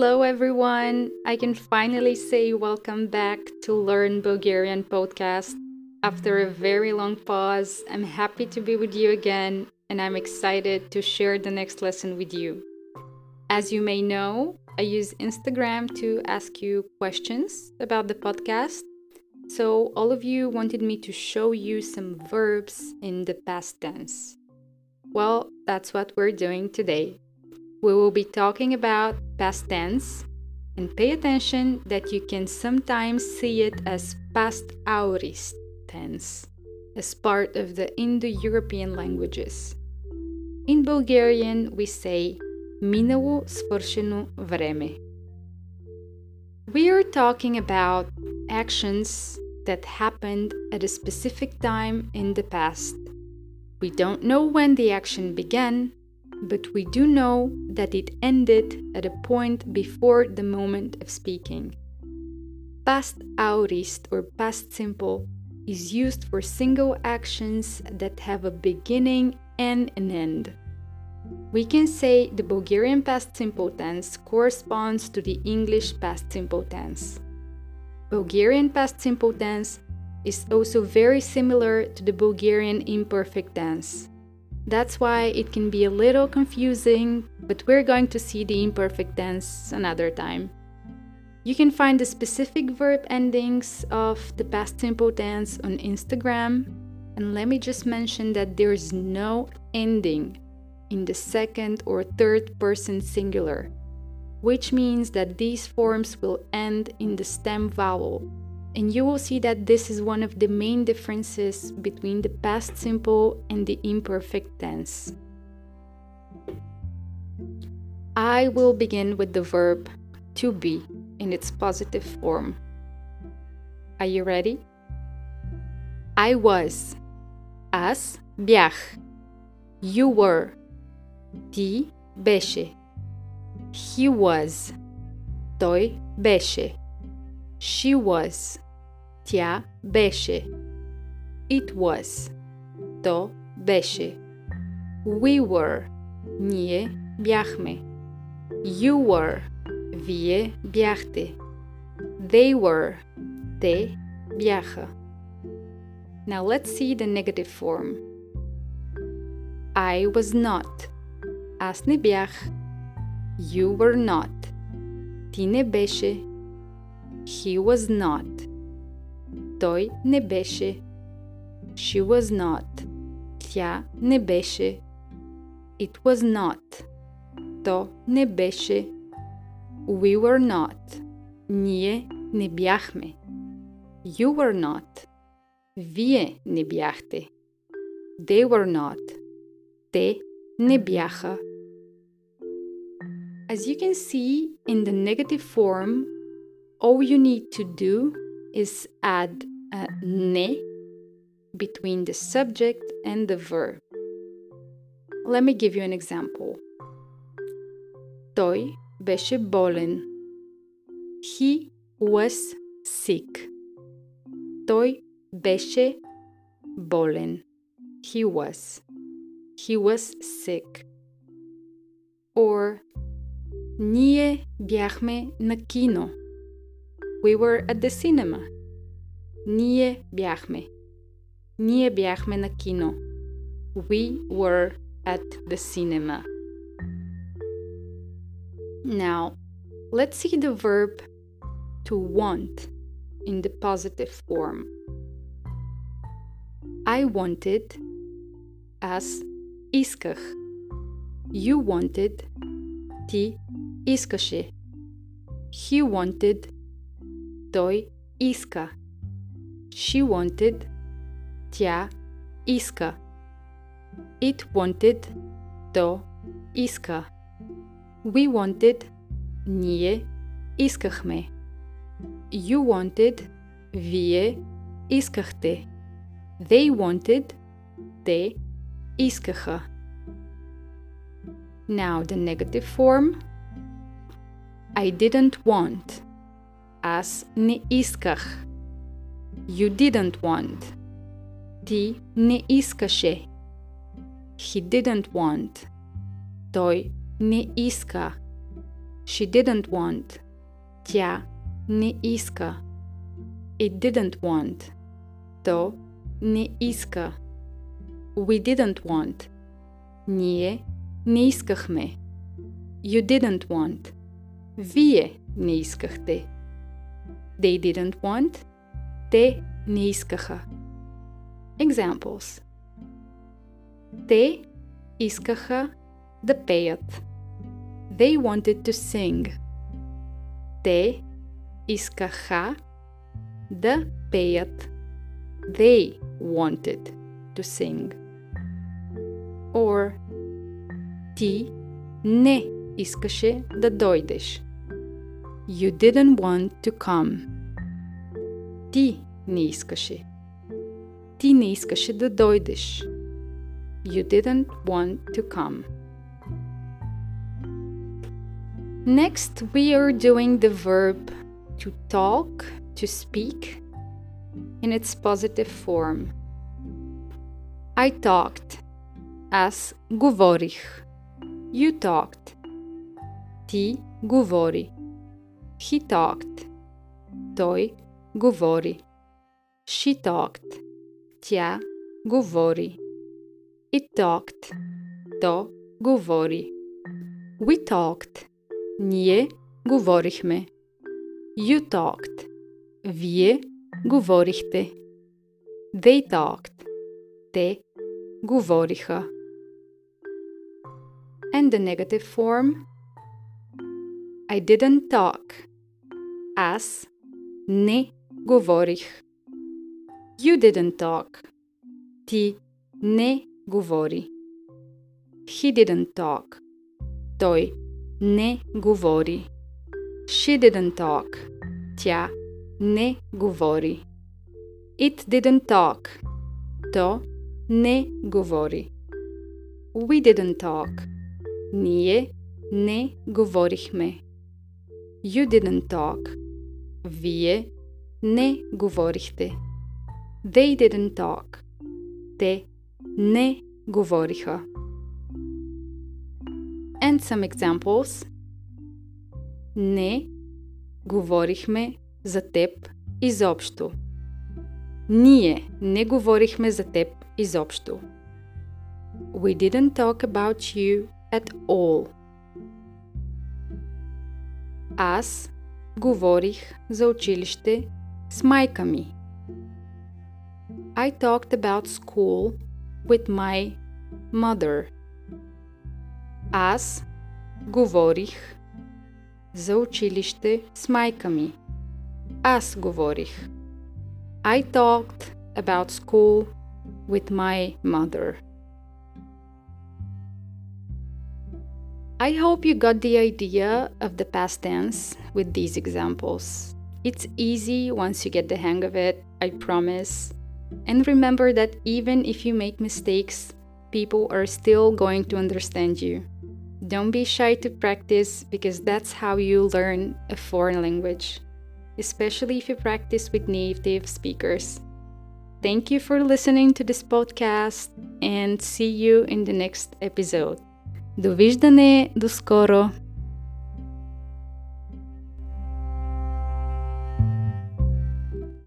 Hello everyone! I can finally say welcome back to Learn Bulgarian Podcast. After a very long pause, I'm happy to be with you again and I'm excited to share the next lesson with you. As you may know, I use Instagram to ask you questions about the podcast. So all of you wanted me to show you some verbs in the past tense. Well, that's what we're doing today. We will be talking about past tense, and pay attention that you can sometimes see it as past aorist tense, as part of the Indo-European languages. In Bulgarian, we say минало свършено време. We are talking about actions that happened at a specific time in the past. We don't know when the action began, but we do know that it ended at a point before the moment of speaking. Past aorist or past simple is used for single actions that have a beginning and an end. We can say the Bulgarian past simple tense corresponds to the English past simple tense. Bulgarian past simple tense is also very similar to the Bulgarian imperfect tense. That's why it can be a little confusing, but we're going to see the imperfect tense another time. You can find the specific verb endings of the past simple tense on Instagram. And let me just mention that there is no ending in the second or third person singular, which means that these forms will end in the stem vowel. And you will see that this is one of the main differences between the past simple and the imperfect tense. I will begin with the verb to be in its positive form. Are you ready? I was. Аз бях. You were. Ти беше. He was. Той беше. She was. Тя беше. It was. То беше. We were. Ние бяхме. You were. Вие бяхте. They were. Те бяха. Now let's see the negative form. I was not. Аз не бях. You were not. Ти не беше. He was not. Той не беше. She was not. Тя не беше. It was not. То не беше. We were not. Ние не бяхме. You were not. Вие не бяхте. They were not. Те не бяха. As you can see, in the negative form, all you need to do is add a ne between the subject and the verb. Let me give you an example. Той беше болен. He was sick. Той беше болен. He was. He was sick. Or ние бяхме на кино. We were at the cinema. Ние бяхме. Ние бяхме на кино. We were at the cinema. Now, let's see the verb to want in the positive form. I wanted. Аз исках. You wanted. Ти искаше. He wanted. Той иска. She wanted. Тя иска. It wanted. То иска. We wanted. Ние искахме. You wanted. Вие искахте. They wanted. Те искаха. Now the negative form. I didn't want. Аз не исках. You didn't want. Ти не искаше. He didn't want. Той не иска. She didn't want. Тя не иска. It didn't want. То не иска. We didn't want. Ние не искахме. You didn't want. Вие не искахте. They didn't want. Те не искаха. Examples. Те искаха да пеят. They wanted to sing. Те искаха да пеят. They wanted to sing. Or ти не искаше да дойдеш. You didn't want to come. Ти не искаше. Ти не искаше да дойдеш. You didn't want to come. Next, we are doing the verb to talk, to speak, in its positive form. I talked. Аз говорих. You talked. Ти говори. He talked. Той говори. She talked. Тя говори. It talked. То говори. We talked. Ние говорихме. You talked. Вие говорихте. They talked. Те говориха. And the negative form. I didn't talk. Аз не говорих. You didn't talk. Ти не говори. He didn't talk. Той не говори. She didn't talk. Тя не говори. It didn't talk. То не говори. We didn't talk. Ние не говорихме. You didn't talk. Вие не говорихте. They didn't talk. Те не говориха. And some examples. Не говорихме за теб изобщо. Ние не говорихме за теб изобщо. We didn't talk about you at all. Аз говорих за училище с майка ми. I talked about school with my mother. Аз говорих за училище с майка ми. Аз говорих. I talked about school with my mother. I hope you got the idea of the past tense with these examples. It's easy once you get the hang of it, I promise. And remember that even if you make mistakes, people are still going to understand you. Don't be shy to practice, because that's how you learn a foreign language, especially if you practice with native speakers. Thank you for listening to this podcast, and see you in the next episode. Довиждане, до скоро!